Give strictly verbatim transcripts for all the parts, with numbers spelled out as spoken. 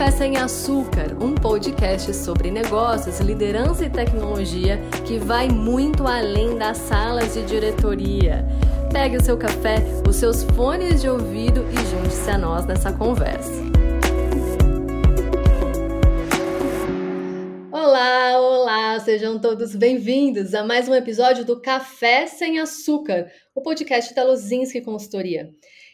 Café Sem Açúcar, um podcast sobre negócios, liderança e tecnologia que vai muito além das salas de diretoria. Pegue o seu café, os seus fones de ouvido e junte-se a nós nessa conversa. Olá, olá! Sejam todos bem-vindos a mais um episódio do Café Sem Açúcar, o podcast da Lozinski Consultoria.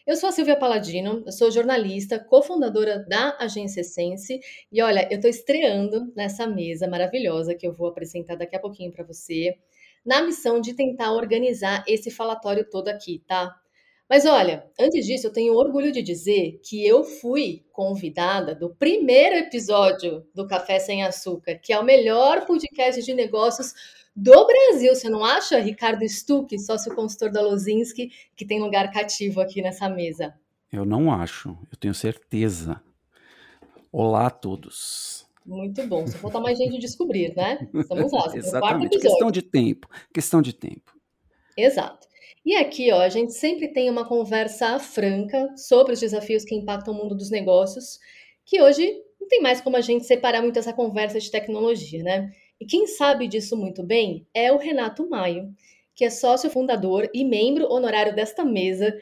Eu sou a Silvia Paladino, eu sou jornalista, cofundadora da Agência Essence e olha, eu estou estreando nessa mesa maravilhosa que eu vou apresentar daqui a pouquinho para você, na missão de tentar organizar esse falatório todo aqui, tá? Mas olha, antes disso eu tenho orgulho de dizer que eu fui convidada do primeiro episódio do Café Sem Açúcar, que é o melhor podcast de negócios do Brasil, você não acha? Ricardo Stuck, sócio consultor da Lozinski, que tem lugar cativo aqui nessa mesa. Eu não acho, eu tenho certeza. Olá a todos. Muito bom, só falta mais gente descobrir, né? Estamos lá, exatamente, questão de tempo, questão de tempo. Exato. E aqui, ó, a gente sempre tem uma conversa franca sobre os desafios que impactam o mundo dos negócios, que hoje não tem mais como a gente separar muito essa conversa de tecnologia, né? E quem sabe disso muito bem é o Renato Maio, que é sócio fundador e membro honorário desta mesa.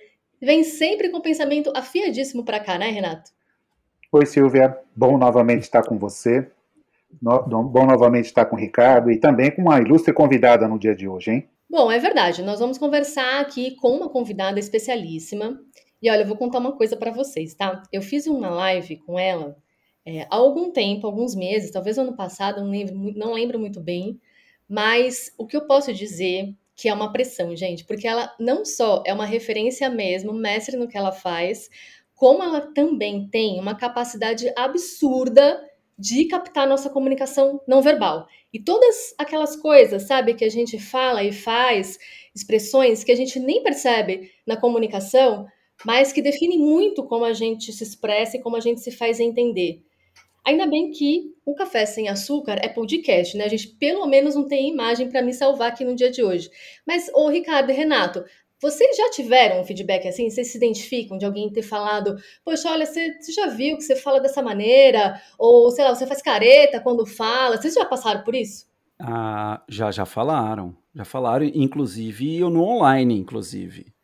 Vem sempre com o pensamento afiadíssimo para cá, né, Renato? Oi, Silvia. Bom novamente estar com você. Bom novamente estar com o Ricardo e também com uma ilustre convidada no dia de hoje, hein? Bom, é verdade. Nós vamos conversar aqui com uma convidada especialíssima. E olha, eu vou contar uma coisa para vocês, tá? Eu fiz uma live com ela... É, há algum tempo, alguns meses, talvez ano passado, não lembro, não lembro muito bem, mas o que eu posso dizer que é uma pressão, gente, porque ela não só é uma referência mesmo, mestre no que ela faz, como ela também tem uma capacidade absurda de captar nossa comunicação não verbal. E todas aquelas coisas, sabe, que a gente fala e faz, expressões que a gente nem percebe na comunicação, mas que define muito como a gente se expressa e como a gente se faz entender. Ainda bem que o Café Sem Açúcar é podcast, né? A gente pelo menos não tem imagem para me salvar aqui no dia de hoje. Mas, ô Ricardo e Renato, vocês já tiveram um feedback assim? Vocês se identificam de alguém ter falado, poxa, olha, você, você já viu que você fala dessa maneira? Ou, sei lá, você faz careta quando fala? Vocês já passaram por isso? Ah, já, já falaram. Já falaram, inclusive, eu no online, inclusive.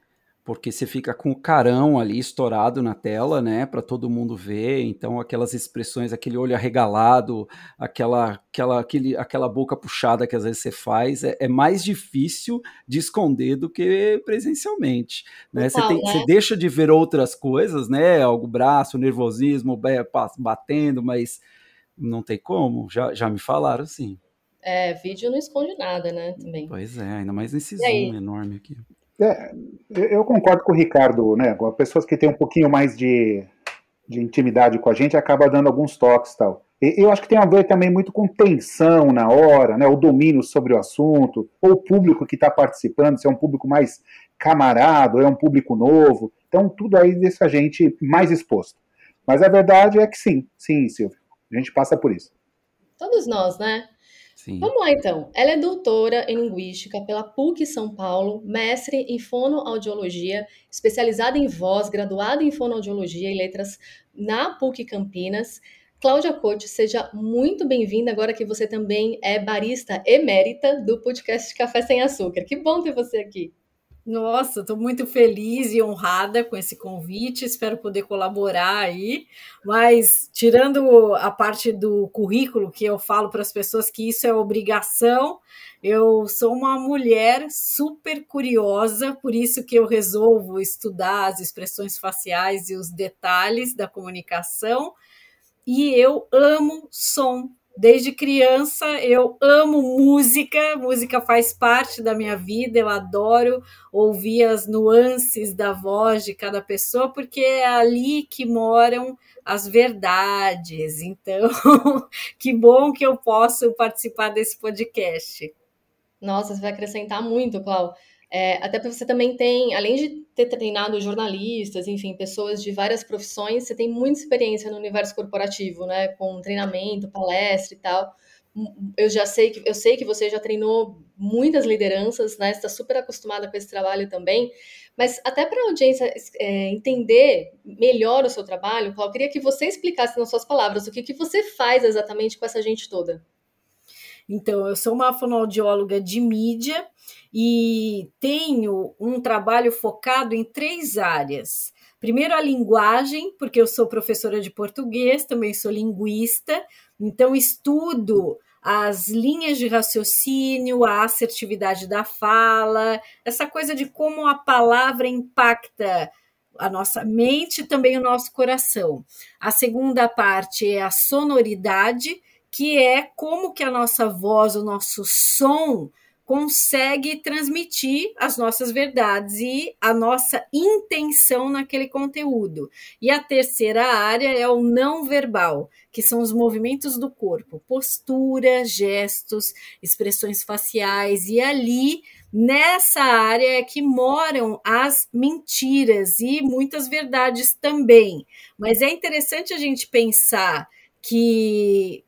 Porque você fica com o carão ali estourado na tela, né, para todo mundo ver, então aquelas expressões, aquele olho arregalado, aquela, aquela, aquele, aquela boca puxada que às vezes você faz, é, é mais difícil de esconder do que presencialmente, né, você, tem, você deixa de ver outras coisas, né, o braço, o nervosismo batendo, mas não tem como, já, já me falaram sim. É, vídeo não esconde nada, né, também. Pois é, ainda mais nesse zoom enorme aqui. É, eu concordo com o Ricardo, né? Pessoas que têm um pouquinho mais de, de intimidade com a gente acabam dando alguns toques e tal. E eu acho que tem a ver também muito com tensão na hora, né? O domínio sobre o assunto, ou o público que está participando, se é um público mais camarada, ou é um público novo. Então, tudo aí deixa a gente mais exposto. Mas a verdade é que sim, sim, Silvia. A gente passa por isso. Todos nós, né? Sim. Vamos lá, então. Ela é doutora em linguística pela P U C São Paulo, mestre em fonoaudiologia, especializada em voz, graduada em fonoaudiologia e letras na P U C Campinas. Cláudia Cotes, seja muito bem-vinda, agora que você também é barista emérita do podcast Café Sem Açúcar. Que bom ter você aqui. Nossa, estou muito feliz e honrada com esse convite, espero poder colaborar aí, mas tirando a parte do currículo que eu falo para as pessoas que isso é obrigação, eu sou uma mulher super curiosa, por isso que eu resolvo estudar as expressões faciais e os detalhes da comunicação, e eu amo som. Desde criança eu amo música, música faz parte da minha vida, eu adoro ouvir as nuances da voz de cada pessoa, porque é ali que moram as verdades, então que bom que eu posso participar desse podcast. Nossa, você vai acrescentar muito, Cláudio. É, até porque você também tem, além de ter treinado jornalistas, enfim, pessoas de várias profissões, você tem muita experiência no universo corporativo, né? Com treinamento, palestra e tal. eu já sei que eu sei que você já treinou muitas lideranças, né? Está super acostumada com esse trabalho também, mas até para a audiência é, entender melhor o seu trabalho, Cláudia, eu queria que você explicasse nas suas palavras o que, que você faz exatamente com essa gente toda. Então, eu sou uma fonoaudióloga de mídia e tenho um trabalho focado em três áreas. Primeiro, a linguagem, porque eu sou professora de português, também sou linguista, então estudo as linhas de raciocínio, a assertividade da fala, essa coisa de como a palavra impacta a nossa mente e também o nosso coração. A segunda parte é a sonoridade, que é como que a nossa voz, o nosso som, consegue transmitir as nossas verdades e a nossa intenção naquele conteúdo. E a terceira área é o não verbal, que são os movimentos do corpo, postura, gestos, expressões faciais, e ali, nessa área é que moram as mentiras e muitas verdades também. Mas é interessante a gente pensar que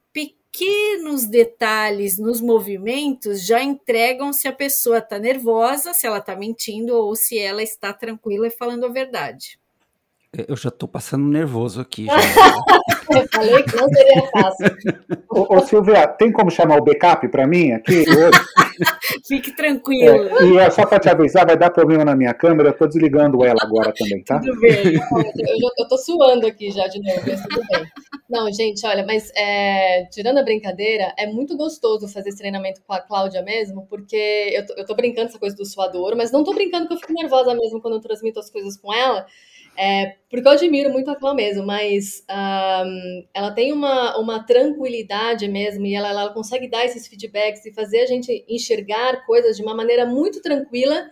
pequenos detalhes nos movimentos já entregam se a pessoa está nervosa, se ela está mentindo ou se ela está tranquila e falando a verdade. Eu já estou passando nervoso aqui. Eu falei que não seria fácil. Ô, ô Silvia, tem como chamar o backup para mim aqui? Fique tranquilo. É, e é só para te avisar, vai dar problema na minha câmera, eu estou desligando ela agora também, tá? Tudo bem. Eu estou suando aqui já de novo, mas tudo bem. Não, gente, olha, mas é, tirando a brincadeira, é muito gostoso fazer esse treinamento com a Cláudia mesmo, porque eu tô, eu tô brincando essa coisa do suador, mas não tô brincando que eu fico nervosa mesmo quando eu transmito as coisas com ela, é, porque eu admiro muito a Cláudia mesmo, mas um, ela tem uma, uma tranquilidade mesmo, e ela, ela consegue dar esses feedbacks e fazer a gente enxergar coisas de uma maneira muito tranquila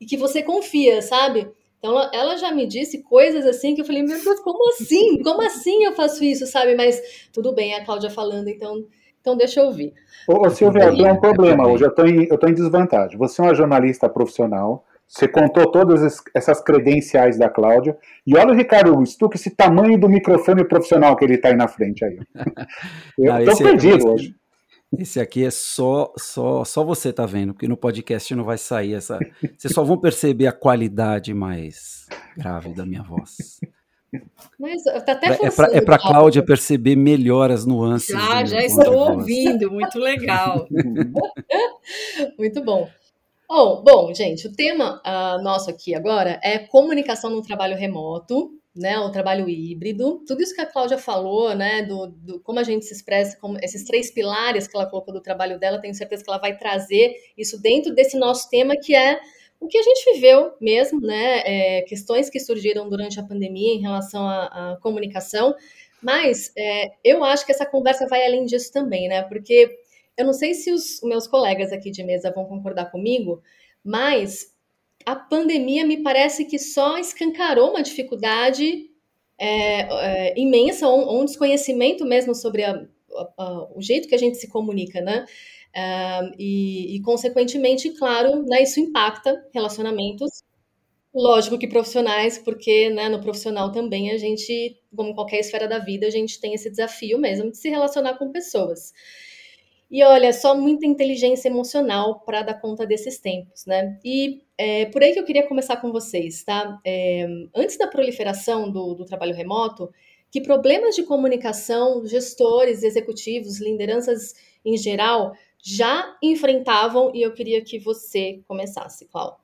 e que você confia, sabe? Então, ela já me disse coisas assim que eu falei, meu Deus, como assim? Como assim eu faço isso, sabe? Mas tudo bem, é a Cláudia falando, então, então deixa eu ouvir. Ô, ô Silvia, eu tenho um problema hoje, eu estou em, em desvantagem. Você é uma jornalista profissional, você contou todas essas credenciais da Cláudia, e olha o Ricardo Stuck, esse tamanho do microfone profissional que ele está aí na frente. Aí. Eu estou perdido esse, hoje. Esse aqui é só, só, só você está vendo, porque no podcast não vai sair essa... Vocês só vão perceber a qualidade mais grave da minha voz. Mas tá até funcionando. É para é a Cláudia perceber melhor as nuances. Já, já estou ouvindo, muito legal. Muito bom. Oh, bom, gente, o tema uh, nosso aqui agora é comunicação no trabalho remoto, né, o trabalho híbrido, tudo isso que a Cláudia falou, né, do, do como a gente se expressa, como esses três pilares que ela colocou do trabalho dela, tenho certeza que ela vai trazer isso dentro desse nosso tema, que é o que a gente viveu mesmo, né, é, questões que surgiram durante a pandemia em relação à, à comunicação, mas é, eu acho que essa conversa vai além disso também, né, porque eu não sei se os meus colegas aqui de mesa vão concordar comigo, mas a pandemia me parece que só escancarou uma dificuldade é, é, imensa, ou um, um desconhecimento mesmo sobre a, a, a, o jeito que a gente se comunica, né? Uh, e, e, consequentemente, claro, né, isso impacta relacionamentos. Lógico que profissionais, porque né, no profissional também a gente, como em qualquer esfera da vida, a gente tem esse desafio mesmo de se relacionar com pessoas. E olha, só muita inteligência emocional para dar conta desses tempos, né? E é por aí que eu queria começar com vocês, tá? É, antes da proliferação do, do trabalho remoto, que problemas de comunicação, gestores, executivos, lideranças em geral, já enfrentavam, e eu queria que você começasse, Cláudia.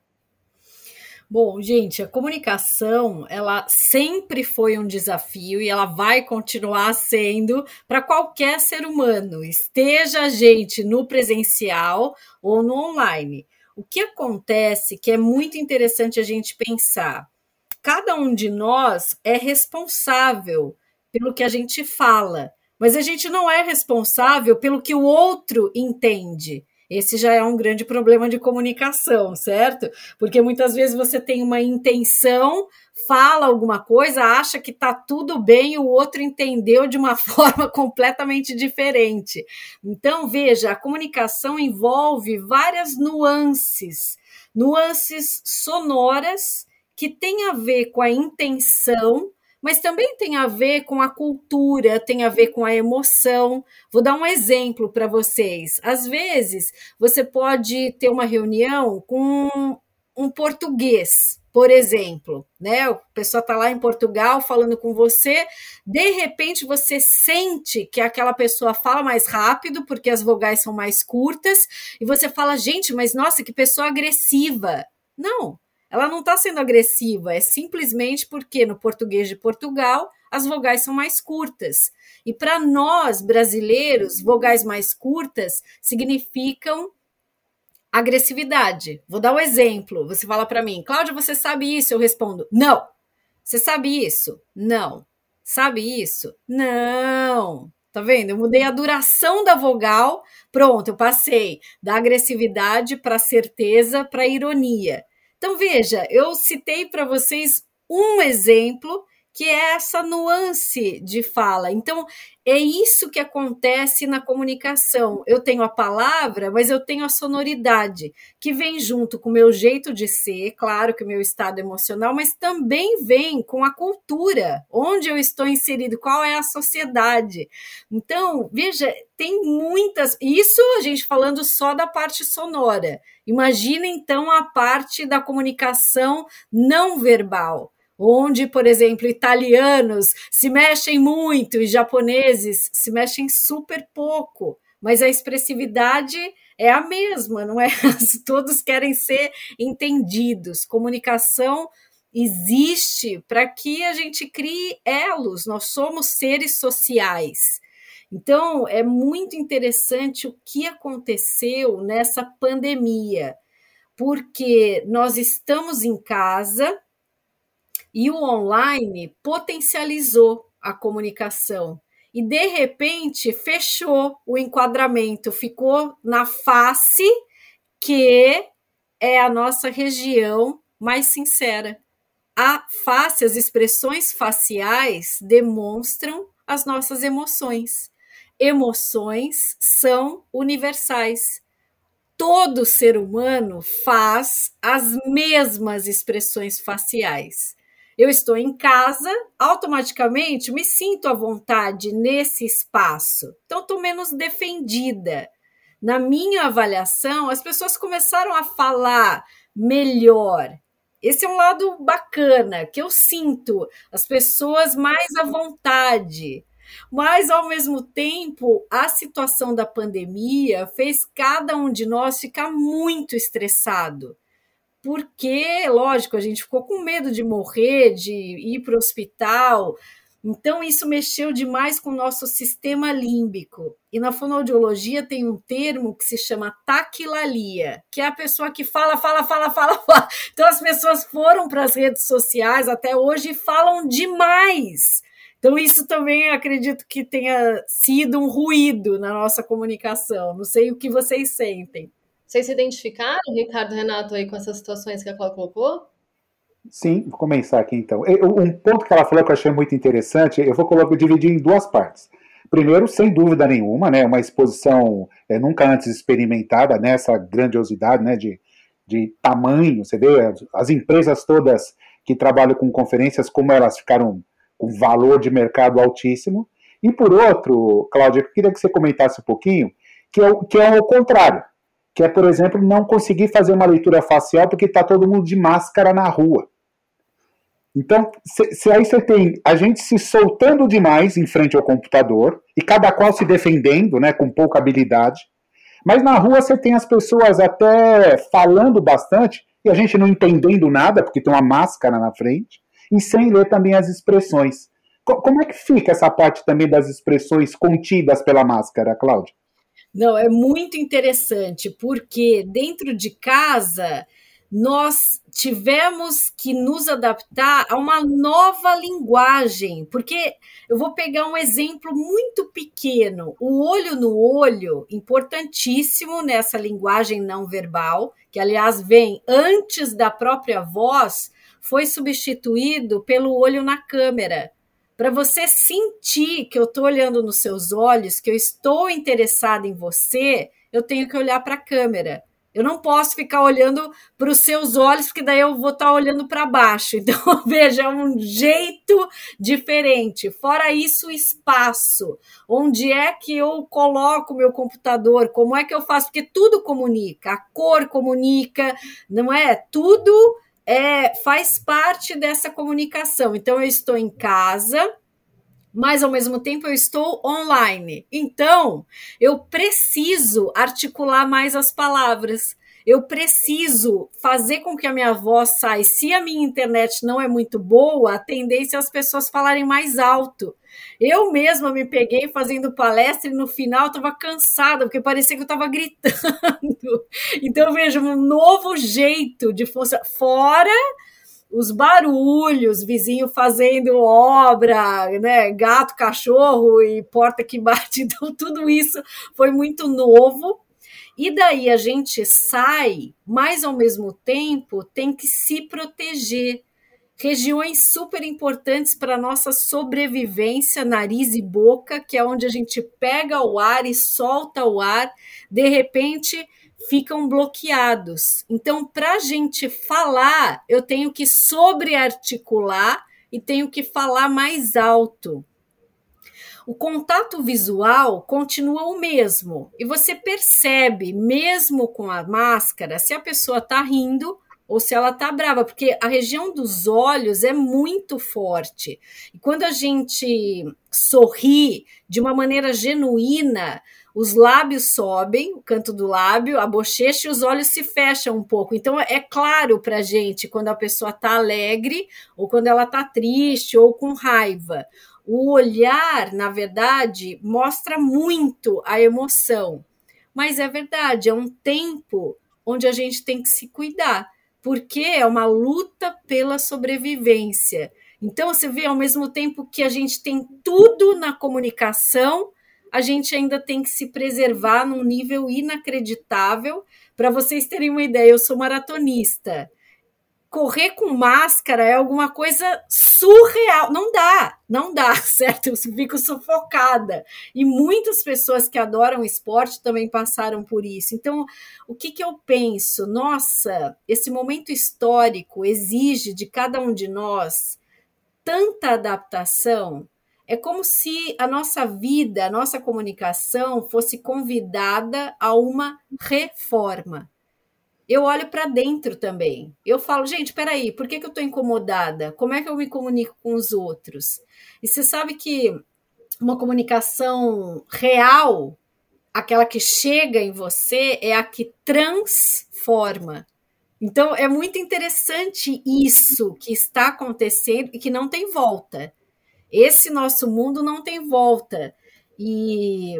Bom, gente, a comunicação, ela sempre foi um desafio e ela vai continuar sendo para qualquer ser humano, esteja a gente no presencial ou no online. O que acontece que é muito interessante a gente pensar, cada um de nós é responsável pelo que a gente fala, mas a gente não é responsável pelo que o outro entende. Esse já é um grande problema de comunicação, certo? Porque muitas vezes você tem uma intenção, fala alguma coisa, acha que está tudo bem, o outro entendeu de uma forma completamente diferente. Então, veja, a comunicação envolve várias nuances, nuances sonoras que têm a ver com a intenção, mas também tem a ver com a cultura, tem a ver com a emoção. Vou dar um exemplo para vocês. Às vezes, você pode ter uma reunião com um português, por exemplo, né? A pessoa está lá em Portugal falando com você, de repente você sente que aquela pessoa fala mais rápido, porque as vogais são mais curtas, e você fala, gente, mas nossa, que pessoa agressiva. Não, ela não está sendo agressiva, é simplesmente porque no português de Portugal as vogais são mais curtas. E para nós, brasileiros, vogais mais curtas significam agressividade. Vou dar um exemplo. Você fala para mim, Cláudia, você sabe isso? Eu respondo, não. Você sabe isso? Não. Sabe isso? Não. Tá vendo? Eu mudei a duração da vogal. Pronto, eu passei da agressividade para certeza, para ironia. Então, veja, eu citei para vocês um exemplo que é essa nuance de fala. Então, é isso que acontece na comunicação. Eu tenho a palavra, mas eu tenho a sonoridade, que vem junto com o meu jeito de ser, claro que o meu estado emocional, mas também vem com a cultura, onde eu estou inserido, qual é a sociedade. Então, veja, tem muitas... Isso a gente falando só da parte sonora. Imagina, então, a parte da comunicação não verbal, onde, por exemplo, italianos se mexem muito e japoneses se mexem super pouco, mas a expressividade é a mesma, não é? Todos querem ser entendidos. Comunicação existe para que a gente crie elos, nós somos seres sociais. Então, é muito interessante o que aconteceu nessa pandemia, porque nós estamos em casa, e o online potencializou a comunicação. E, de repente, fechou o enquadramento, ficou na face que é a nossa região mais sincera. A face, as expressões faciais demonstram as nossas emoções. Emoções são universais. Todo ser humano faz as mesmas expressões faciais. Eu estou em casa, automaticamente me sinto à vontade nesse espaço. Então, estou menos defendida. Na minha avaliação, as pessoas começaram a falar melhor. Esse é um lado bacana, que eu sinto as pessoas mais à vontade. Mas, ao mesmo tempo, a situação da pandemia fez cada um de nós ficar muito estressado. Porque, lógico, a gente ficou com medo de morrer, de ir para o hospital. Então, isso mexeu demais com o nosso sistema límbico. E na fonoaudiologia tem um termo que se chama taquilalia, que é a pessoa que fala, fala, fala, fala, fala. Então, as pessoas foram para as redes sociais até hoje e falam demais. Então, isso também acredito que tenha sido um ruído na nossa comunicação. Não sei o que vocês sentem. Vocês se identificaram, Ricardo, Renato, aí com essas situações que a Cláudia colocou? Sim, vou começar aqui então. Eu, um ponto que ela falou que eu achei muito interessante, eu vou colocar, dividir em duas partes. Primeiro, sem dúvida nenhuma, né, uma exposição é, nunca antes experimentada, né, essa grandiosidade, né, de, de tamanho. Você vê as, as empresas todas que trabalham com conferências, como elas ficaram com valor de mercado altíssimo. E por outro, Cláudia, eu queria que você comentasse um pouquinho, que é, que é o contrário. Que é, por exemplo, não conseguir fazer uma leitura facial porque está todo mundo de máscara na rua. Então, se, se aí você tem a gente se soltando demais em frente ao computador, e cada qual se defendendo, né, com pouca habilidade, mas na rua você tem as pessoas até falando bastante, e a gente não entendendo nada, porque tem uma máscara na frente, e sem ler também as expressões. Como é que fica essa parte também das expressões contidas pela máscara, Cláudia? Não, é muito interessante, porque dentro de casa nós tivemos que nos adaptar a uma nova linguagem, porque eu vou pegar um exemplo muito pequeno, o olho no olho, importantíssimo nessa linguagem não verbal, que aliás vem antes da própria voz, foi substituído pelo olho na câmera. Para você sentir que eu estou olhando nos seus olhos, que eu estou interessada em você, eu tenho que olhar para a câmera. Eu não posso ficar olhando para os seus olhos, porque daí eu vou estar olhando para baixo. Então, veja, é um jeito diferente. Fora isso, o espaço. Onde é que eu coloco o meu computador? Como é que eu faço? Porque tudo comunica. A cor comunica, não é? Tudo é, faz parte dessa comunicação. Então, eu estou em casa, mas ao mesmo tempo eu estou online. Então, eu preciso articular mais as palavras. Eu preciso fazer com que a minha voz saia. Se a minha internet não é muito boa, a tendência é as pessoas falarem mais alto. Eu mesma me peguei fazendo palestra e no final estava cansada, porque parecia que eu estava gritando. Então, veja, um novo jeito de força fora... os barulhos, vizinho fazendo obra, né? Gato, cachorro e porta que bate. Então, tudo isso foi muito novo. E daí a gente sai, mas ao mesmo tempo tem que se proteger. Regiões super importantes para a nossa sobrevivência, nariz e boca, que é onde a gente pega o ar e solta o ar, de repente... ficam bloqueados. Então, para a gente falar, eu tenho que sobrearticular e tenho que falar mais alto. O contato visual continua o mesmo. E você percebe, mesmo com a máscara, se a pessoa está rindo ou se ela está brava, porque a região dos olhos é muito forte. E quando a gente sorri de uma maneira genuína, os lábios sobem, o canto do lábio, a bochecha e os olhos se fecham um pouco. Então, é claro para a gente quando a pessoa está alegre ou quando ela está triste ou com raiva. O olhar, na verdade, mostra muito a emoção. Mas é verdade, é um tempo onde a gente tem que se cuidar, porque é uma luta pela sobrevivência. Então, você vê, ao mesmo tempo que a gente tem tudo na comunicação, a gente ainda tem que se preservar num nível inacreditável. Para vocês terem uma ideia, eu sou maratonista. Correr com máscara é alguma coisa surreal. Não dá, não dá, certo? Eu fico sufocada. E muitas pessoas que adoram esporte também passaram por isso. Então, o que que eu penso? Nossa, esse momento histórico exige de cada um de nós tanta adaptação. É como se a nossa vida, a nossa comunicação fosse convidada a uma reforma. Eu olho para dentro também. Eu falo, gente, peraí, por que que eu estou incomodada? Como é que eu me comunico com os outros? E você sabe que uma comunicação real, aquela que chega em você, é a que transforma. Então, é muito interessante isso que está acontecendo e que não tem volta. Esse nosso mundo não tem volta. E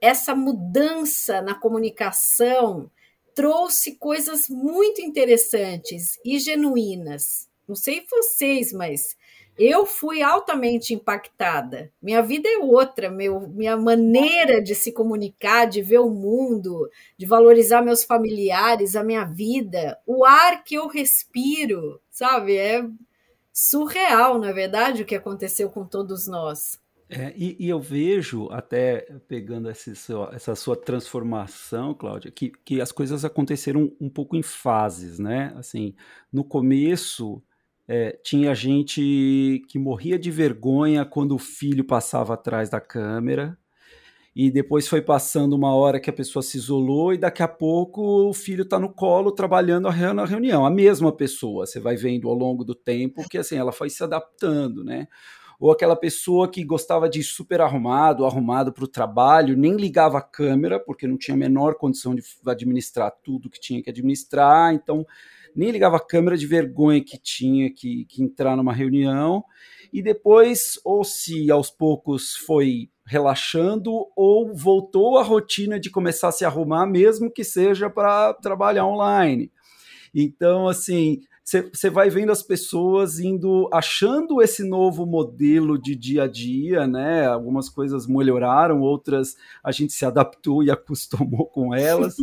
essa mudança na comunicação trouxe coisas muito interessantes e genuínas. Não sei vocês, mas eu fui altamente impactada. Minha vida é outra, meu, minha maneira de se comunicar, de ver o mundo, de valorizar meus familiares, a minha vida, o ar que eu respiro, sabe? É... surreal, na verdade, o que aconteceu com todos nós. É, e, e eu vejo, até pegando essa sua, essa sua transformação, Cláudia, que, que as coisas aconteceram um pouco em fases, né? Assim, no começo, é, tinha gente que morria de vergonha quando o filho passava atrás da câmera, e depois foi passando uma hora que a pessoa se isolou e daqui a pouco o filho está no colo trabalhando na reunião. A mesma pessoa, você vai vendo ao longo do tempo que assim, ela foi se adaptando, né? Ou aquela pessoa que gostava de super arrumado, arrumado para o trabalho, nem ligava a câmera porque não tinha a menor condição de administrar tudo que tinha que administrar, então nem ligava a câmera de vergonha que tinha que, que entrar numa reunião. E depois, ou se aos poucos foi relaxando ou voltou à rotina de começar a se arrumar, mesmo que seja para trabalhar online. Então, assim, você vai vendo as pessoas indo, achando esse novo modelo de dia a dia, né? Algumas coisas melhoraram, outras a gente se adaptou e acostumou com elas,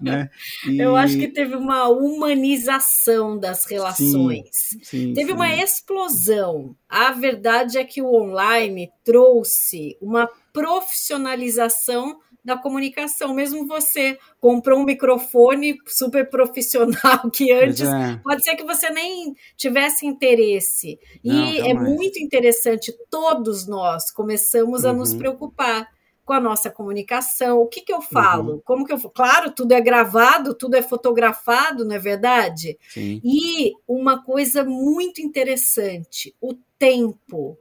né? E... eu acho que teve uma humanização das relações. Sim, sim, teve sim. Uma explosão. A verdade é que o online trouxe uma profissionalização da comunicação. Mesmo você comprou um microfone super profissional que antes, é. pode ser que você nem tivesse interesse. Não, e é muito interessante, todos nós começamos uhum. a nos preocupar com a nossa comunicação, o que que eu falo, uhum. como que eu... Claro, tudo é gravado, tudo é fotografado, não é verdade? Sim. E uma coisa muito interessante, o tempo.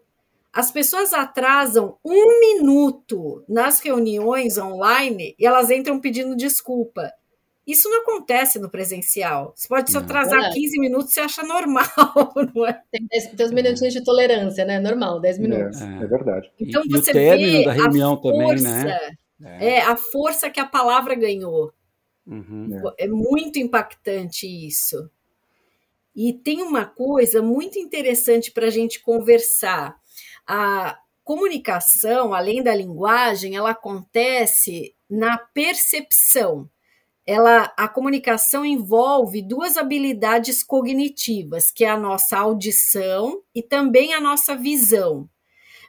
As pessoas atrasam um minuto nas reuniões online e elas entram pedindo desculpa. Isso não acontece no presencial. Você pode se atrasar não, não. quinze minutos, você acha normal, não é? Tem, dez, tem uns minutinhos de tolerância, né? Normal, dez minutos. É, é verdade. Então e, você e o término vê da reunião a força, também, né? É. é, a força que a palavra ganhou. Uhum, é. é muito impactante isso. E tem uma coisa muito interessante para a gente conversar. A comunicação, além da linguagem, ela acontece na percepção. Ela, a comunicação envolve duas habilidades cognitivas, que é a nossa audição e também a nossa visão.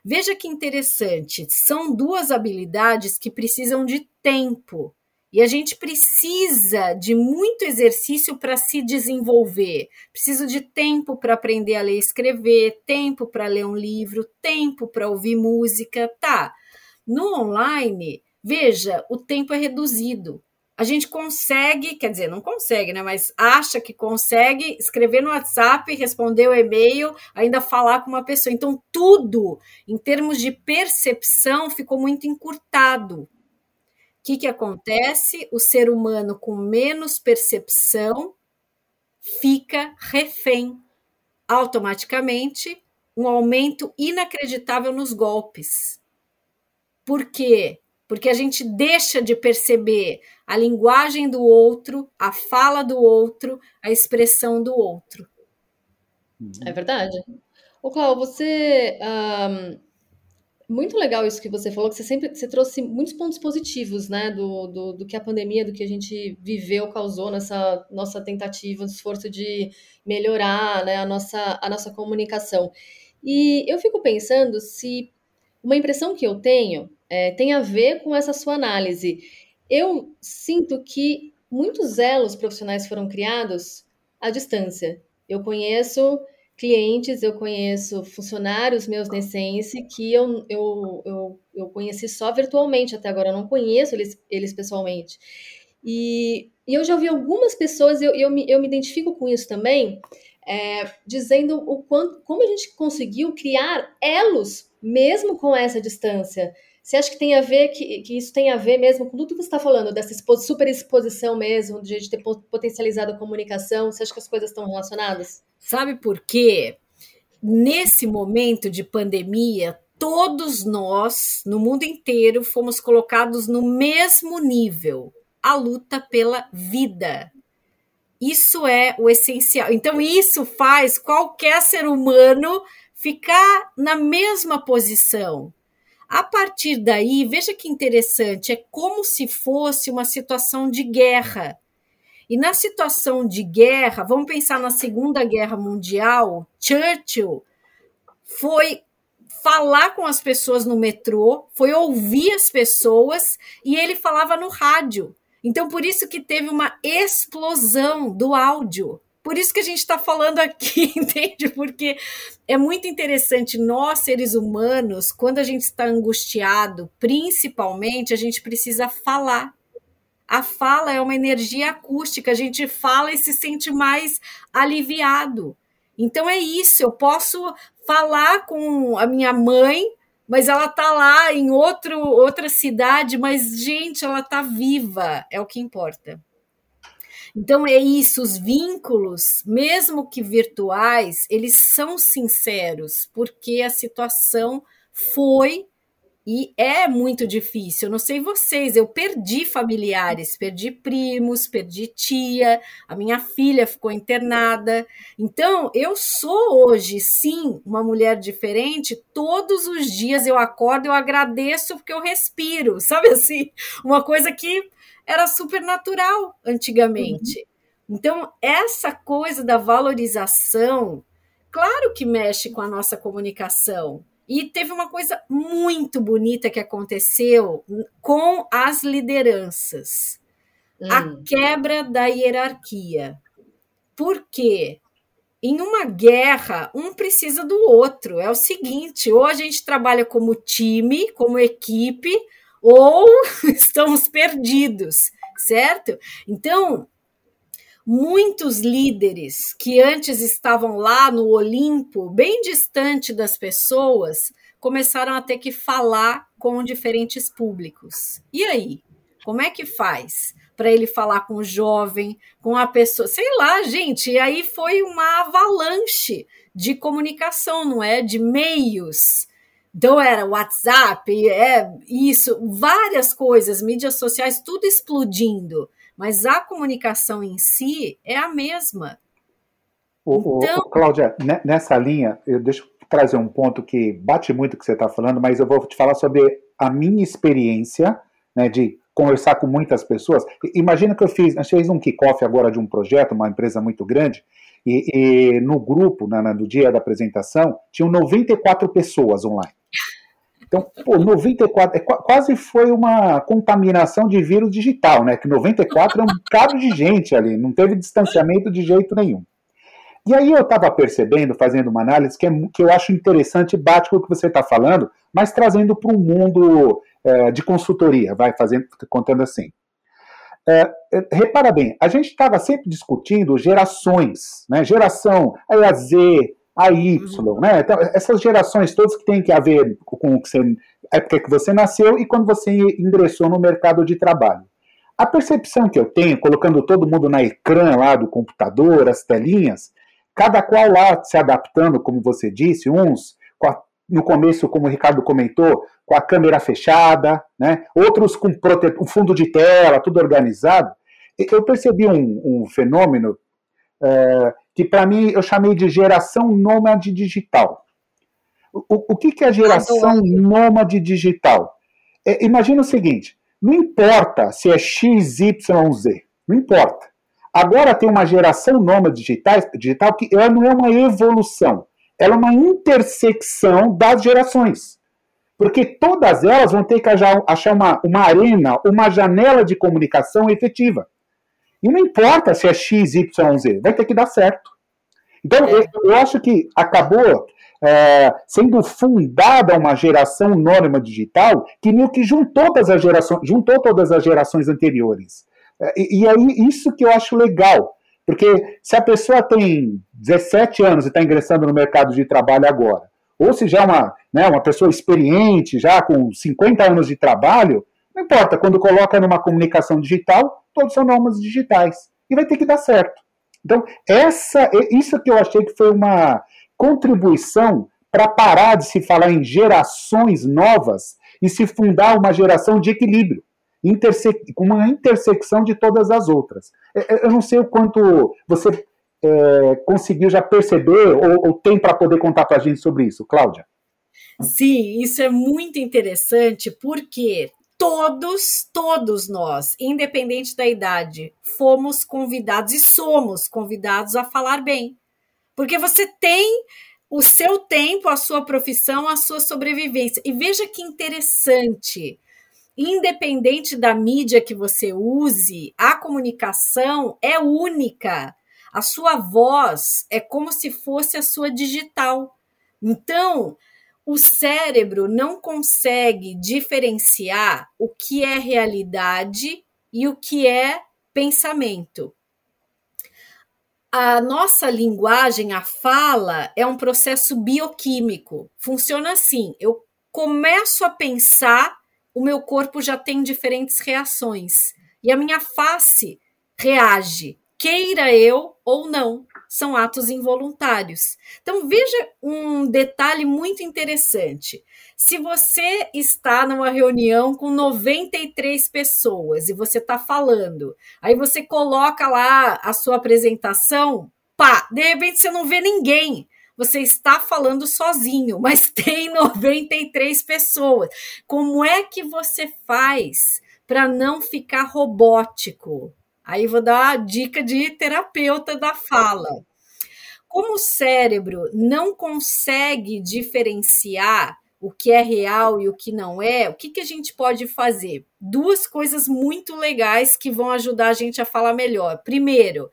Veja que interessante, são duas habilidades que precisam de tempo, e a gente precisa de muito exercício para se desenvolver. Preciso de tempo para aprender a ler e escrever, tempo para ler um livro, tempo para ouvir música, tá? No online, veja, o tempo é reduzido. A gente consegue, quer dizer, não consegue, né? Mas acha que consegue escrever no WhatsApp, responder o e-mail, ainda falar com uma pessoa. Então, tudo, em termos de percepção, ficou muito encurtado. O que que acontece? O ser humano com menos percepção fica refém. Automaticamente, um aumento inacreditável nos golpes. Por quê? Porque a gente deixa de perceber a linguagem do outro, a fala do outro, a expressão do outro. É verdade. Ô, Cláudio, você... Um, muito legal isso que você falou, que você sempre você trouxe muitos pontos positivos, né, do, do, do que a pandemia, do que a gente viveu, causou nessa nossa tentativa, no esforço de melhorar, né, a, nossa, a nossa comunicação. E eu fico pensando se uma impressão que eu tenho... É, tem a ver com essa sua análise. Eu sinto que muitos elos profissionais foram criados à distância. Eu conheço clientes, eu conheço funcionários meus da Essence que eu, eu, eu, eu conheci só virtualmente até agora, eu não conheço eles, eles pessoalmente. E, e eu já ouvi algumas pessoas, eu, eu, me, eu me identifico com isso também, é, dizendo o quanto, como a gente conseguiu criar elos mesmo com essa distância. Você acha que tem a ver, que, que isso tem a ver mesmo com tudo que você está falando, dessa super exposição mesmo, de gente ter potencializado a comunicação? Você acha que as coisas estão relacionadas? Sabe por quê? Nesse momento de pandemia, todos nós, no mundo inteiro, fomos colocados no mesmo nível, a luta pela vida. Isso é o essencial. Então, isso faz qualquer ser humano ficar na mesma posição. A partir daí, veja que interessante, é como se fosse uma situação de guerra. E na situação de guerra, vamos pensar na Segunda Guerra Mundial, Churchill foi falar com as pessoas no metrô, foi ouvir as pessoas e ele falava no rádio. Então, por isso que teve uma explosão do áudio. Por isso que a gente está falando aqui, entende? Porque é muito interessante, nós, seres humanos, quando a gente está angustiado, principalmente, a gente precisa falar. A fala é uma energia acústica, a gente fala e se sente mais aliviado. Então é isso, eu posso falar com a minha mãe, mas ela está lá em outro, outra cidade, mas, gente, ela está viva, é o que importa. Então é isso, os vínculos, mesmo que virtuais, eles são sinceros, porque a situação foi e é muito difícil. Eu não sei vocês, eu perdi familiares, perdi primos, perdi tia, a minha filha ficou internada. Então eu sou hoje, sim, uma mulher diferente. Todos os dias eu acordo, eu agradeço porque eu respiro, sabe assim? Uma coisa que... era super natural antigamente. Uhum. Então, essa coisa da valorização, claro que mexe com a nossa comunicação. E teve uma coisa muito bonita que aconteceu com as lideranças. Hum. A quebra da hierarquia. Por quê? Em uma guerra, um precisa do outro. É o seguinte, ou a gente trabalha como time, como equipe, ou estamos perdidos, certo? Então, muitos líderes que antes estavam lá no Olimpo, bem distante das pessoas, começaram a ter que falar com diferentes públicos. E aí? Como é que faz para ele falar com o jovem, com a pessoa? Sei lá, gente. E aí foi uma avalanche de comunicação, não é? De meios. Então era WhatsApp, é isso, várias coisas, mídias sociais, tudo explodindo. Mas a comunicação em si é a mesma. Ô, então... ô, Cláudia, nessa linha, eu deixa eu trazer um ponto que bate muito o que você está falando, mas eu vou te falar sobre a minha experiência, né, de conversar com muitas pessoas. Imagina que eu fiz, a gente fez um kick-off agora de um projeto, uma empresa muito grande, e, e no grupo, na, no dia da apresentação, tinham noventa e quatro pessoas online. Então, pô, noventa e quatro, é, quase foi uma contaminação de vírus digital, né? Que noventa e quatro é um bocado de gente ali, não teve distanciamento de jeito nenhum. E aí eu estava percebendo, fazendo uma análise, que, é, que eu acho interessante, bate com o que você está falando, mas trazendo para o mundo é, de consultoria, vai fazendo, contando assim. É, repara bem, a gente estava sempre discutindo gerações, né? Geração, aí a Z... a Y, né? Então, essas gerações todas que tem que haver com o que você, a época que você nasceu e quando você ingressou no mercado de trabalho. A percepção que eu tenho, colocando todo mundo na ecrã lá do computador, as telinhas, cada qual lá se adaptando, como você disse, uns com a, no começo, como o Ricardo comentou, com a câmera fechada, né? Outros com prote... o fundo de tela, tudo organizado. Eu percebi um, um fenômeno é, que para mim eu chamei de geração nômade digital. O, o que, que é a geração nômade digital? É, imagina o seguinte, não importa se é X, Y, Z, não importa. Agora tem uma geração nômade digital, digital que ela não é uma evolução, ela é uma intersecção das gerações. Porque todas elas vão ter que achar uma, uma arena, uma janela de comunicação efetiva. E não importa se é X, Y, Z, vai ter que dar certo. Então, eu, eu acho que acabou é, sendo fundada uma geração nômade digital que meio que juntou todas as gerações, juntou todas as gerações anteriores. E, e é isso que eu acho legal, porque se a pessoa tem dezessete anos e está ingressando no mercado de trabalho agora, ou se já é uma, né, uma pessoa experiente, já com cinquenta anos de trabalho, não importa, quando coloca numa comunicação digital, todos são normas digitais. E vai ter que dar certo. Então, essa, isso que eu achei que foi uma contribuição para parar de se falar em gerações novas e se fundar uma geração de equilíbrio, com uma intersecção de todas as outras. Eu não sei o quanto você é, conseguiu já perceber ou, ou tem para poder contar para a gente sobre isso, Cláudia. Sim, isso é muito interessante, porque... Todos, todos nós, independente da idade, fomos convidados e somos convidados a falar bem. Porque você tem o seu tempo, a sua profissão, a sua sobrevivência. E veja que interessante, independente da mídia que você use, a comunicação é única. A sua voz é como se fosse a sua digital. Então... O cérebro não consegue diferenciar o que é realidade e o que é pensamento. A nossa linguagem, a fala, é um processo bioquímico. Funciona assim, eu começo a pensar, o meu corpo já tem diferentes reações. E a minha face reage, queira eu ou não. São atos involuntários. Então, veja um detalhe muito interessante. Se você está numa reunião com noventa e três pessoas e você está falando, aí você coloca lá a sua apresentação, pá, de repente você não vê ninguém. Você está falando sozinho, mas tem noventa e três pessoas. Como é que você faz para não ficar robótico? Aí vou dar a dica de terapeuta da fala. Como o cérebro não consegue diferenciar o que é real e o que não é, o que, que a gente pode fazer? Duas coisas muito legais que vão ajudar a gente a falar melhor. Primeiro,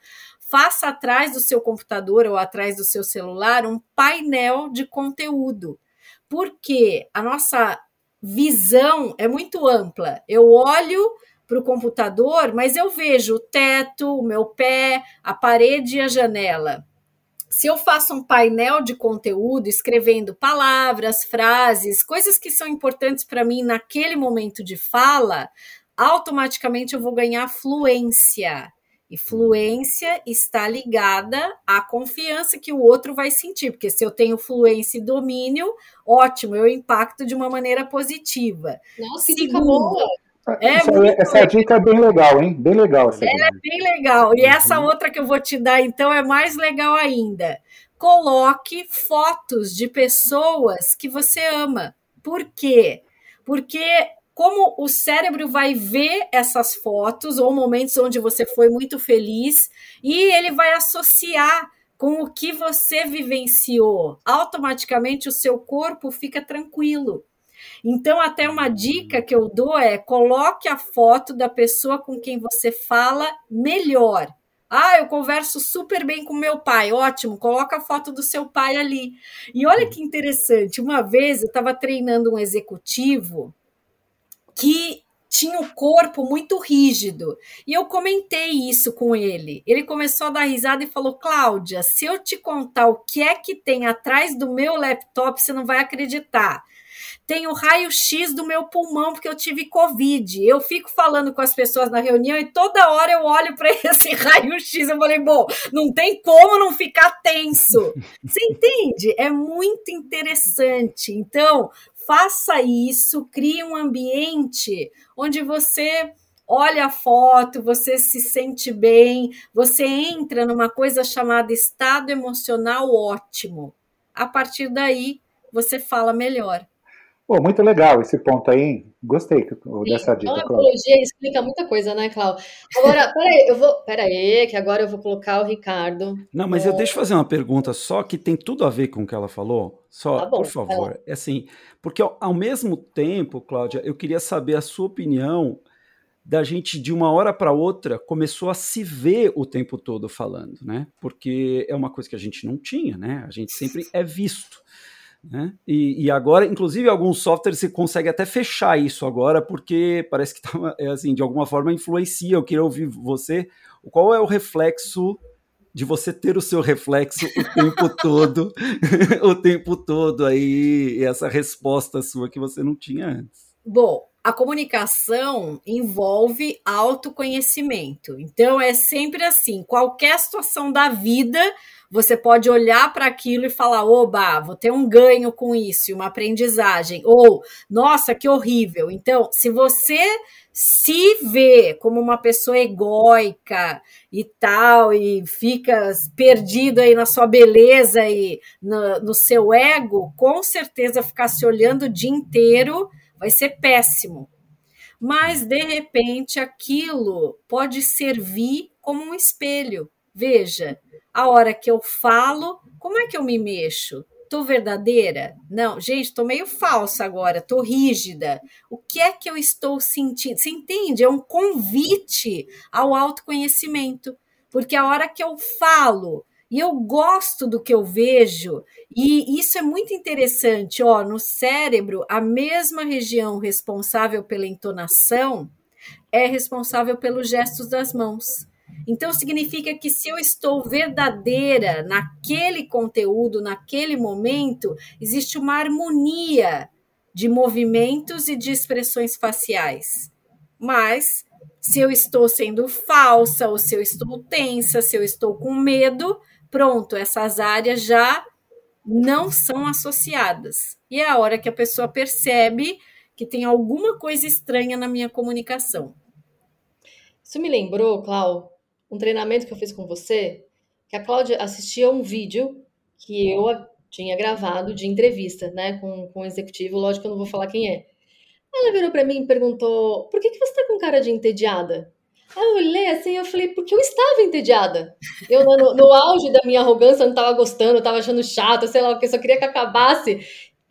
faça atrás do seu computador ou atrás do seu celular um painel de conteúdo, porque a nossa visão é muito ampla. Eu olho para o computador, mas eu vejo o teto, o meu pé, a parede e a janela. Se eu faço um painel de conteúdo escrevendo palavras, frases, coisas que são importantes para mim naquele momento de fala, automaticamente eu vou ganhar fluência. E fluência está ligada à confiança que o outro vai sentir, porque se eu tenho fluência e domínio, ótimo, eu impacto de uma maneira positiva. Nossa, que dica boa! É essa, essa dica é bem legal, hein? Bem legal. Essa é bem legal. E essa outra que eu vou te dar, então, é mais legal ainda. Coloque fotos de pessoas que você ama. Por quê? Porque como o cérebro vai ver essas fotos ou momentos onde você foi muito feliz e ele vai associar com o que você vivenciou. Automaticamente o seu corpo fica tranquilo. Então, até uma dica que eu dou é coloque a foto da pessoa com quem você fala melhor. Ah, eu converso super bem com meu pai. Ótimo, coloca a foto do seu pai ali. E olha que interessante, uma vez eu estava treinando um executivo que tinha o corpo muito rígido. E eu comentei isso com ele. Ele começou a dar risada e falou, Cláudia, se eu te contar o que é que tem atrás do meu laptop, você não vai acreditar. Tem o raio-x do meu pulmão, porque eu tive Covid. Eu fico falando com as pessoas na reunião e toda hora eu olho para esse raio-x. Eu falei, bom, não tem como não ficar tenso. Você entende? É muito interessante. Então, faça isso, crie um ambiente onde você olha a foto, você se sente bem, você entra numa coisa chamada estado emocional ótimo. A partir daí, você fala melhor. Pô, muito legal esse ponto aí. Gostei dessa dica, Cláudia. A apologia explica muita coisa, né, Cláudia? Agora, peraí, eu vou. Peraí, que agora eu vou colocar o Ricardo. Não, mas é... eu deixa eu fazer uma pergunta só que tem tudo a ver com o que ela falou. Só, tá bom, por favor. É assim, porque ao, ao mesmo tempo, Cláudia, eu queria saber a sua opinião da gente, de uma hora para outra, começou a se ver o tempo todo falando, né? Porque é uma coisa que a gente não tinha, né? A gente sempre é visto. Né? E, e agora, inclusive, alguns softwares você consegue até fechar isso agora, porque parece que tá, é assim, de alguma forma influencia. Eu queria ouvir você. Qual é o reflexo de você ter o seu reflexo o tempo todo, o tempo todo aí, e essa resposta sua que você não tinha antes? Bom, a comunicação envolve autoconhecimento. Então, é sempre assim, qualquer situação da vida, você pode olhar para aquilo e falar, oba, vou ter um ganho com isso, uma aprendizagem. Ou, nossa, que horrível. Então, se você se vê como uma pessoa egóica e tal, e fica perdido aí na sua beleza e no, no seu ego, com certeza ficar se olhando o dia inteiro vai ser péssimo, mas de repente aquilo pode servir como um espelho. Veja, a hora que eu falo, como é que eu me mexo? Tô verdadeira? Não, gente, tô meio falsa agora, tô rígida. O que é que eu estou sentindo? Você entende? É um convite ao autoconhecimento, porque a hora que eu falo, e eu gosto do que eu vejo, e isso é muito interessante. Ó, no cérebro, a mesma região responsável pela entonação é responsável pelos gestos das mãos. Então, significa que se eu estou verdadeira naquele conteúdo, naquele momento, existe uma harmonia de movimentos e de expressões faciais. Mas, se eu estou sendo falsa, ou se eu estou tensa, se eu estou com medo... Pronto, essas áreas já não são associadas. E é a hora que a pessoa percebe que tem alguma coisa estranha na minha comunicação. Isso me lembrou, Cláudia, um treinamento que eu fiz com você, que a Cláudia assistia um vídeo que eu tinha gravado de entrevista, né, com, com um executivo, lógico que eu não vou falar quem é. Ela virou para mim e perguntou, por que, que você está com cara de entediada? Eu olhei assim, eu falei, porque eu estava entediada. Eu, no, no auge da minha arrogância, eu não estava gostando, eu estava achando chato, sei lá, porque eu só queria que acabasse.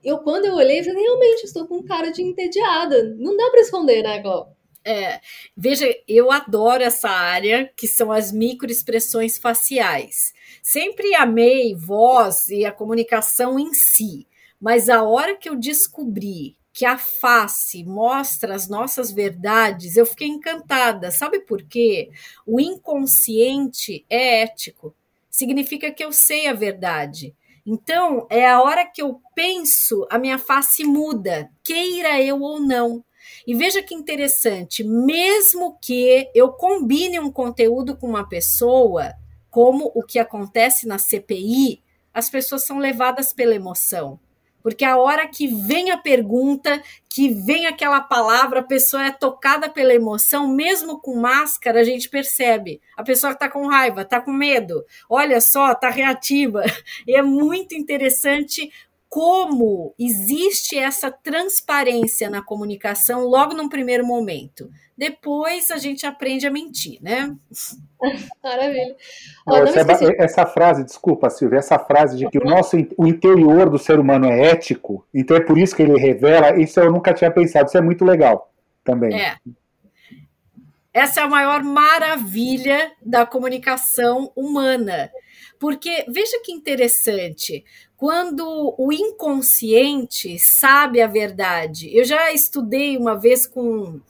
Eu, quando eu olhei, eu falei, realmente, estou com cara de entediada. Não dá para esconder, né, Cláudia? É, veja, eu adoro essa área, que são as microexpressões faciais. Sempre amei voz e a comunicação em si, mas a hora que eu descobri que a face mostra as nossas verdades, eu fiquei encantada. Sabe por quê? O inconsciente é ético. Significa que eu sei a verdade. Então, é a hora que eu penso, a minha face muda, queira eu ou não. E veja que interessante, mesmo que eu combine um conteúdo com uma pessoa, como o que acontece na C P I, as pessoas são levadas pela emoção. Porque a hora que vem a pergunta, que vem aquela palavra, a pessoa é tocada pela emoção, mesmo com máscara, a gente percebe. A pessoa está com raiva, está com medo, olha só, está reativa. E é muito interessante como existe essa transparência na comunicação logo num primeiro momento. Depois a gente aprende a mentir, né? Maravilha. Ó, essa, esqueci... essa frase, desculpa, Silvia, essa frase de que o nosso o interior do ser humano é ético, então é por isso que ele revela, isso eu nunca tinha pensado, isso é muito legal também. É. Essa é a maior maravilha da comunicação humana. Porque, veja que interessante, quando o inconsciente sabe a verdade. Eu já estudei uma vez com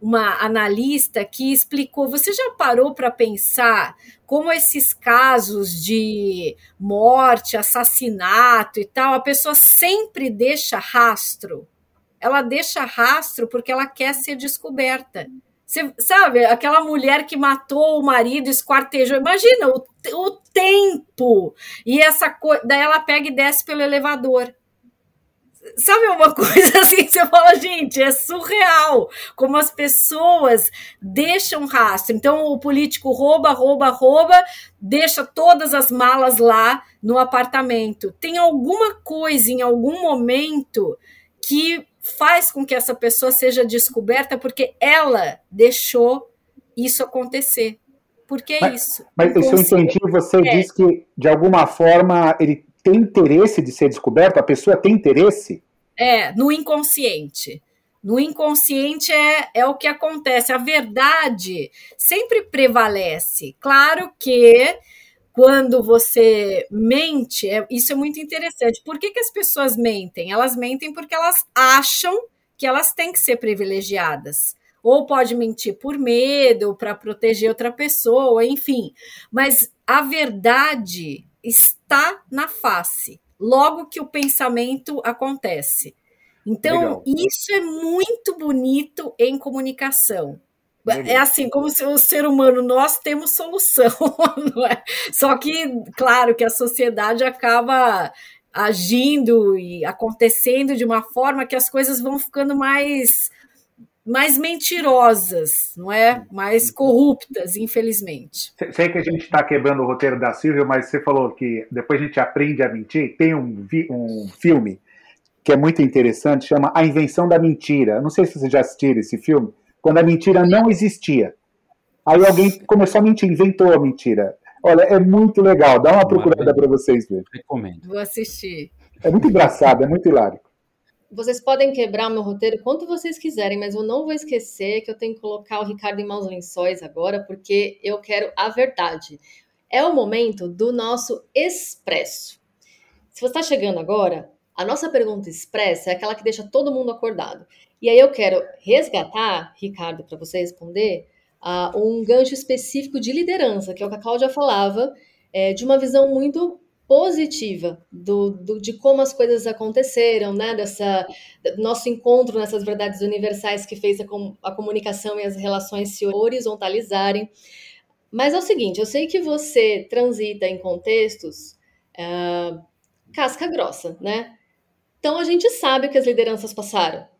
uma analista que explicou, você já parou para pensar como esses casos de morte, assassinato e tal, a pessoa sempre deixa rastro? Ela deixa rastro porque ela quer ser descoberta. Você sabe, aquela mulher que matou o marido, esquartejou, imagina o, o tempo, e essa coisa, daí ela pega e desce pelo elevador. Sabe uma coisa assim, você fala, gente, é surreal como as pessoas deixam rastro. Então o político rouba, rouba, rouba, deixa todas as malas lá no apartamento. Tem alguma coisa em algum momento que faz com que essa pessoa seja descoberta porque ela deixou isso acontecer. Por que mas, isso? Mas se eu entendi, você é. diz que, de alguma forma, ele tem interesse de ser descoberto? A pessoa tem interesse? É, no inconsciente. No inconsciente é, é o que acontece. A verdade sempre prevalece. Claro que quando você mente, é, isso é muito interessante. Por que que as pessoas mentem? Elas mentem porque elas acham que elas têm que ser privilegiadas. Ou pode mentir por medo, para proteger outra pessoa, enfim. Mas a verdade está na face, logo que o pensamento acontece. Então, legal, isso é muito bonito em comunicação. É assim, como se o ser humano, nós temos solução, não é? Só que, claro, que a sociedade acaba agindo e acontecendo de uma forma que as coisas vão ficando mais, mais mentirosas, não é? Mais corruptas, infelizmente. Sei que a gente está quebrando o roteiro da Silvia, mas você falou que depois a gente aprende a mentir. Tem um, um filme que é muito interessante, chama A Invenção da Mentira. Não sei se vocês já assistiram esse filme. Quando a mentira não existia. Aí alguém começou a mentir, inventou a mentira. Olha, é muito legal. Dá uma procurada para vocês verem. Recomendo. Vou assistir. É muito engraçado, é muito hilárico. Vocês podem quebrar meu roteiro quanto vocês quiserem, mas eu não vou esquecer que eu tenho que colocar o Ricardo em maus lençóis agora, porque eu quero a verdade. É o momento do nosso expresso. Se você está chegando agora, a nossa pergunta expressa é aquela que deixa todo mundo acordado. E aí eu quero resgatar, Ricardo, para você responder, uh, um gancho específico de liderança, que é o que a Cláudia falava, é, de uma visão muito positiva do, do, de como as coisas aconteceram, né? Dessa, do nosso encontro nessas verdades universais que fez a, com, a comunicação e as relações se horizontalizarem. Mas é o seguinte, eu sei que você transita em contextos uh, casca grossa, né? Então a gente sabe o que as lideranças passaram.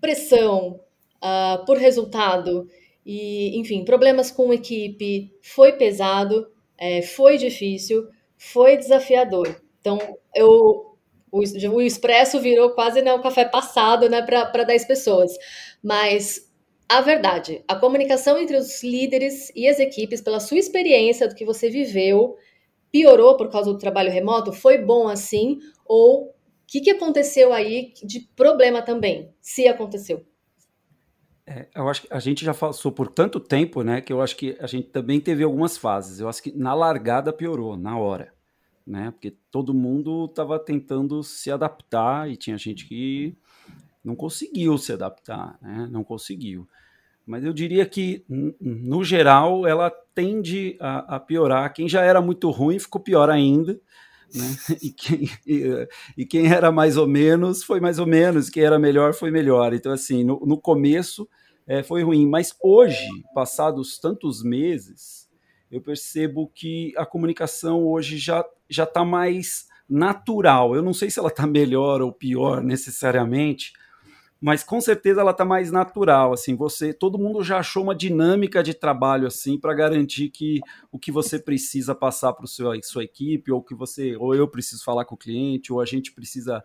Pressão uh, por resultado, e enfim, problemas com equipe, foi pesado, é, foi difícil, foi desafiador. Então, eu, o, o expresso virou quase, né, um café passado, né, para dez pessoas. Mas A verdade, a comunicação entre os líderes e as equipes, pela sua experiência do que você viveu, piorou por causa do trabalho remoto? Foi bom assim? Ou o que, que aconteceu aí de problema também, se aconteceu? É, eu acho que a gente já passou por tanto tempo, né, que eu acho que a gente também teve algumas fases. Eu acho que na largada piorou, na hora, né, porque todo mundo estava tentando se adaptar e tinha gente que não conseguiu se adaptar, né? Não conseguiu. Mas eu diria que, no geral, ela tende a, a piorar. Quem já era muito ruim ficou pior ainda, né? E, quem, e, e quem era mais ou menos foi mais ou menos, quem era melhor foi melhor. Então, assim, no, no começo é, foi ruim. Mas hoje, passados tantos meses, eu percebo que a comunicação hoje já já está mais natural. Eu não sei se ela está melhor ou pior necessariamente, mas com certeza ela está mais natural, assim, você, todo mundo já achou uma dinâmica de trabalho, assim, para garantir que o que você precisa passar para a sua equipe, ou que você, ou eu preciso falar com o cliente, ou a gente precisa,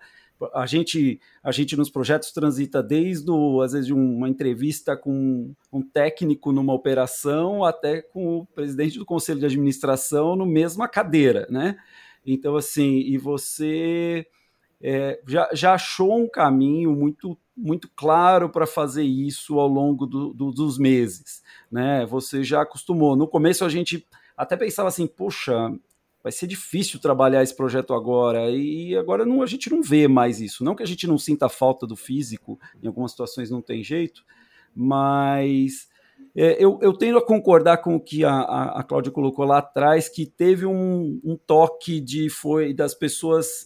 a gente, a gente nos projetos transita desde, o, às vezes, uma entrevista com um técnico numa operação, até com o presidente do conselho de administração no mesma cadeira, né? Então, assim, e você é, já, já achou um caminho muito muito claro para fazer isso ao longo do, do, dos meses, né? Você já acostumou. No começo a gente até pensava assim, poxa, vai ser difícil trabalhar esse projeto agora, e agora não, a gente não vê mais isso. Não que a gente não sinta falta do físico, em algumas situações não tem jeito, mas é, eu, eu tendo a concordar com o que a, a, a Cláudia colocou lá atrás, que teve um, um toque de, foi, das pessoas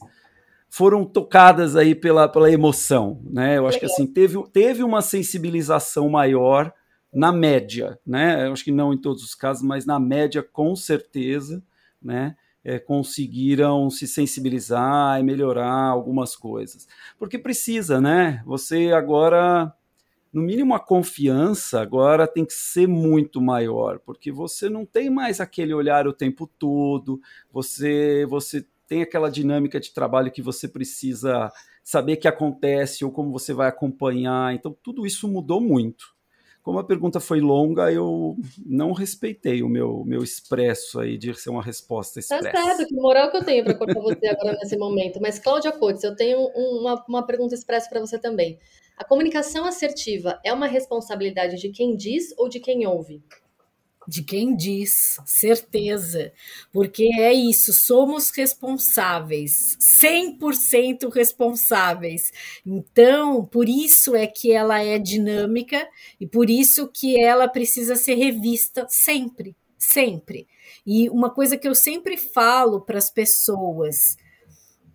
foram tocadas aí pela, pela emoção, né? Eu acho que assim, teve, teve uma sensibilização maior na média, né? Eu acho que não em todos os casos, mas na média, com certeza, né? É, conseguiram se sensibilizar e melhorar algumas coisas. Porque precisa, né? Você agora, no mínimo a confiança agora tem que ser muito maior, porque você não tem mais aquele olhar o tempo todo, você... você tem aquela dinâmica de trabalho que você precisa saber que acontece ou como você vai acompanhar. Então, tudo isso mudou muito. Como a pergunta foi longa, eu não respeitei o meu, meu expresso aí de ser uma resposta expressa. Tá certo, que moral que eu tenho para cortar você agora nesse momento. Mas, Cláudia Cotes, eu tenho uma, uma pergunta expressa para você também. A comunicação assertiva é uma responsabilidade de quem diz ou de quem ouve? De quem diz, certeza, porque é isso, somos responsáveis, cem por cento responsáveis. Então, por isso é que ela é dinâmica e por isso que ela precisa ser revista sempre, sempre. E uma coisa que eu sempre falo para as pessoas,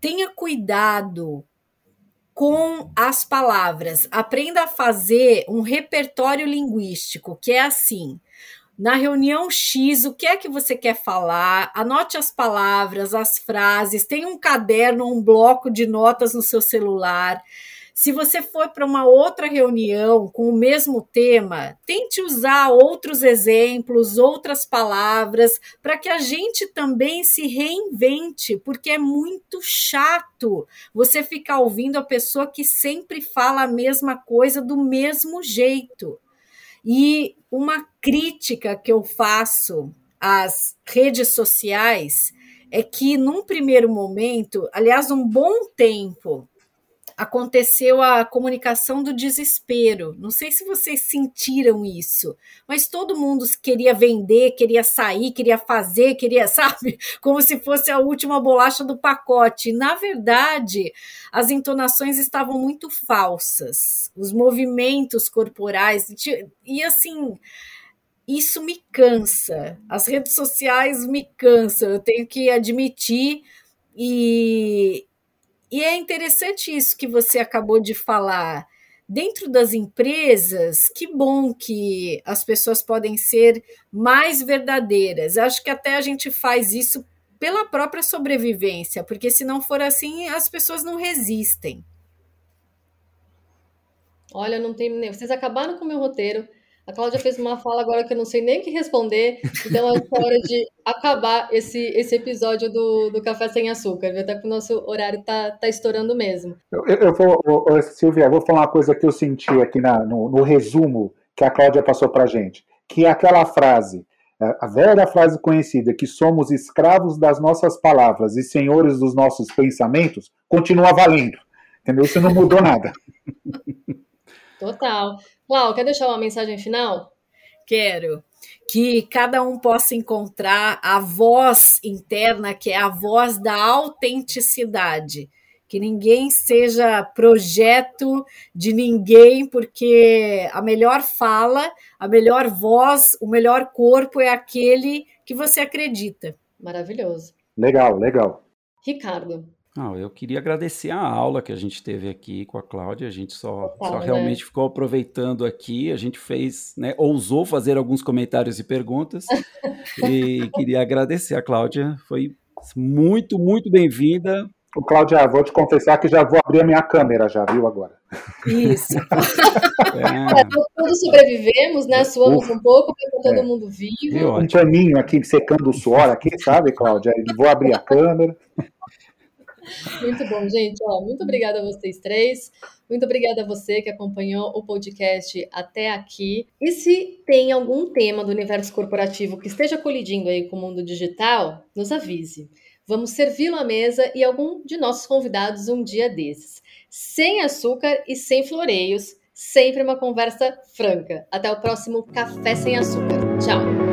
tenha cuidado com as palavras, aprenda a fazer um repertório linguístico, que é assim... Na reunião X, o que é que você quer falar? Anote as palavras, as frases, tenha um caderno, um bloco de notas no seu celular. Se você for para uma outra reunião com o mesmo tema, tente usar outros exemplos, outras palavras, para que a gente também se reinvente, porque é muito chato você ficar ouvindo a pessoa que sempre fala a mesma coisa do mesmo jeito. E uma crítica que eu faço às redes sociais é que, num primeiro momento, aliás, um bom tempo, aconteceu a comunicação do desespero. Não sei se vocês sentiram isso, mas todo mundo queria vender, queria sair, queria fazer, queria, sabe? Como se fosse a última bolacha do pacote. Na verdade, as entonações estavam muito falsas, os movimentos corporais, e assim... Isso me cansa, as redes sociais me cansam, eu tenho que admitir. E... E é interessante isso que você acabou de falar. Dentro das empresas, que bom que as pessoas podem ser mais verdadeiras. Acho que até a gente faz isso pela própria sobrevivência, porque se não for assim, as pessoas não resistem. Olha, não tem nem... Vocês acabaram com o meu roteiro. A Cláudia fez uma fala agora que eu não sei nem o que responder, então é hora de acabar esse, esse episódio do, do Café Sem Açúcar, viu? Até que o nosso horário está tá estourando mesmo. Eu, eu vou, Silvia, eu vou falar uma coisa que eu senti aqui na, no, no resumo, que a Cláudia passou para a gente, que é aquela frase, a velha frase conhecida, que somos escravos das nossas palavras e senhores dos nossos pensamentos, continua valendo. Entendeu? Isso não mudou nada. Total. Cláudia, quer deixar uma mensagem final? Quero. Que cada um possa encontrar a voz interna, que é a voz da autenticidade. Que ninguém seja projeto de ninguém, porque a melhor fala, a melhor voz, o melhor corpo é aquele que você acredita. Maravilhoso. Legal, legal. Ricardo. Ah, eu queria agradecer a aula que a gente teve aqui com a Cláudia, a gente só, Total, só né? realmente ficou aproveitando aqui, a gente fez, né, ousou fazer alguns comentários e perguntas, e queria agradecer a Cláudia, foi muito, muito bem-vinda. Ô, Cláudia, vou te confessar que já vou abrir a minha câmera, já viu agora? Isso. É. É, todos sobrevivemos, né? Suamos Ufa. um pouco, porque todo é. mundo vivo. É um paninho aqui secando o suor aqui, sabe, Cláudia? Vou abrir a câmera. Muito bom, gente. Ó, muito obrigada a vocês três. Muito obrigada a você que acompanhou o podcast até aqui. E se tem algum tema do universo corporativo que esteja colidindo aí com o mundo digital, nos avise. Vamos servi-lo à mesa e algum de nossos convidados um dia desses. Sem açúcar e sem floreios. Sempre uma conversa franca. Até o próximo Café Sem Açúcar. Tchau!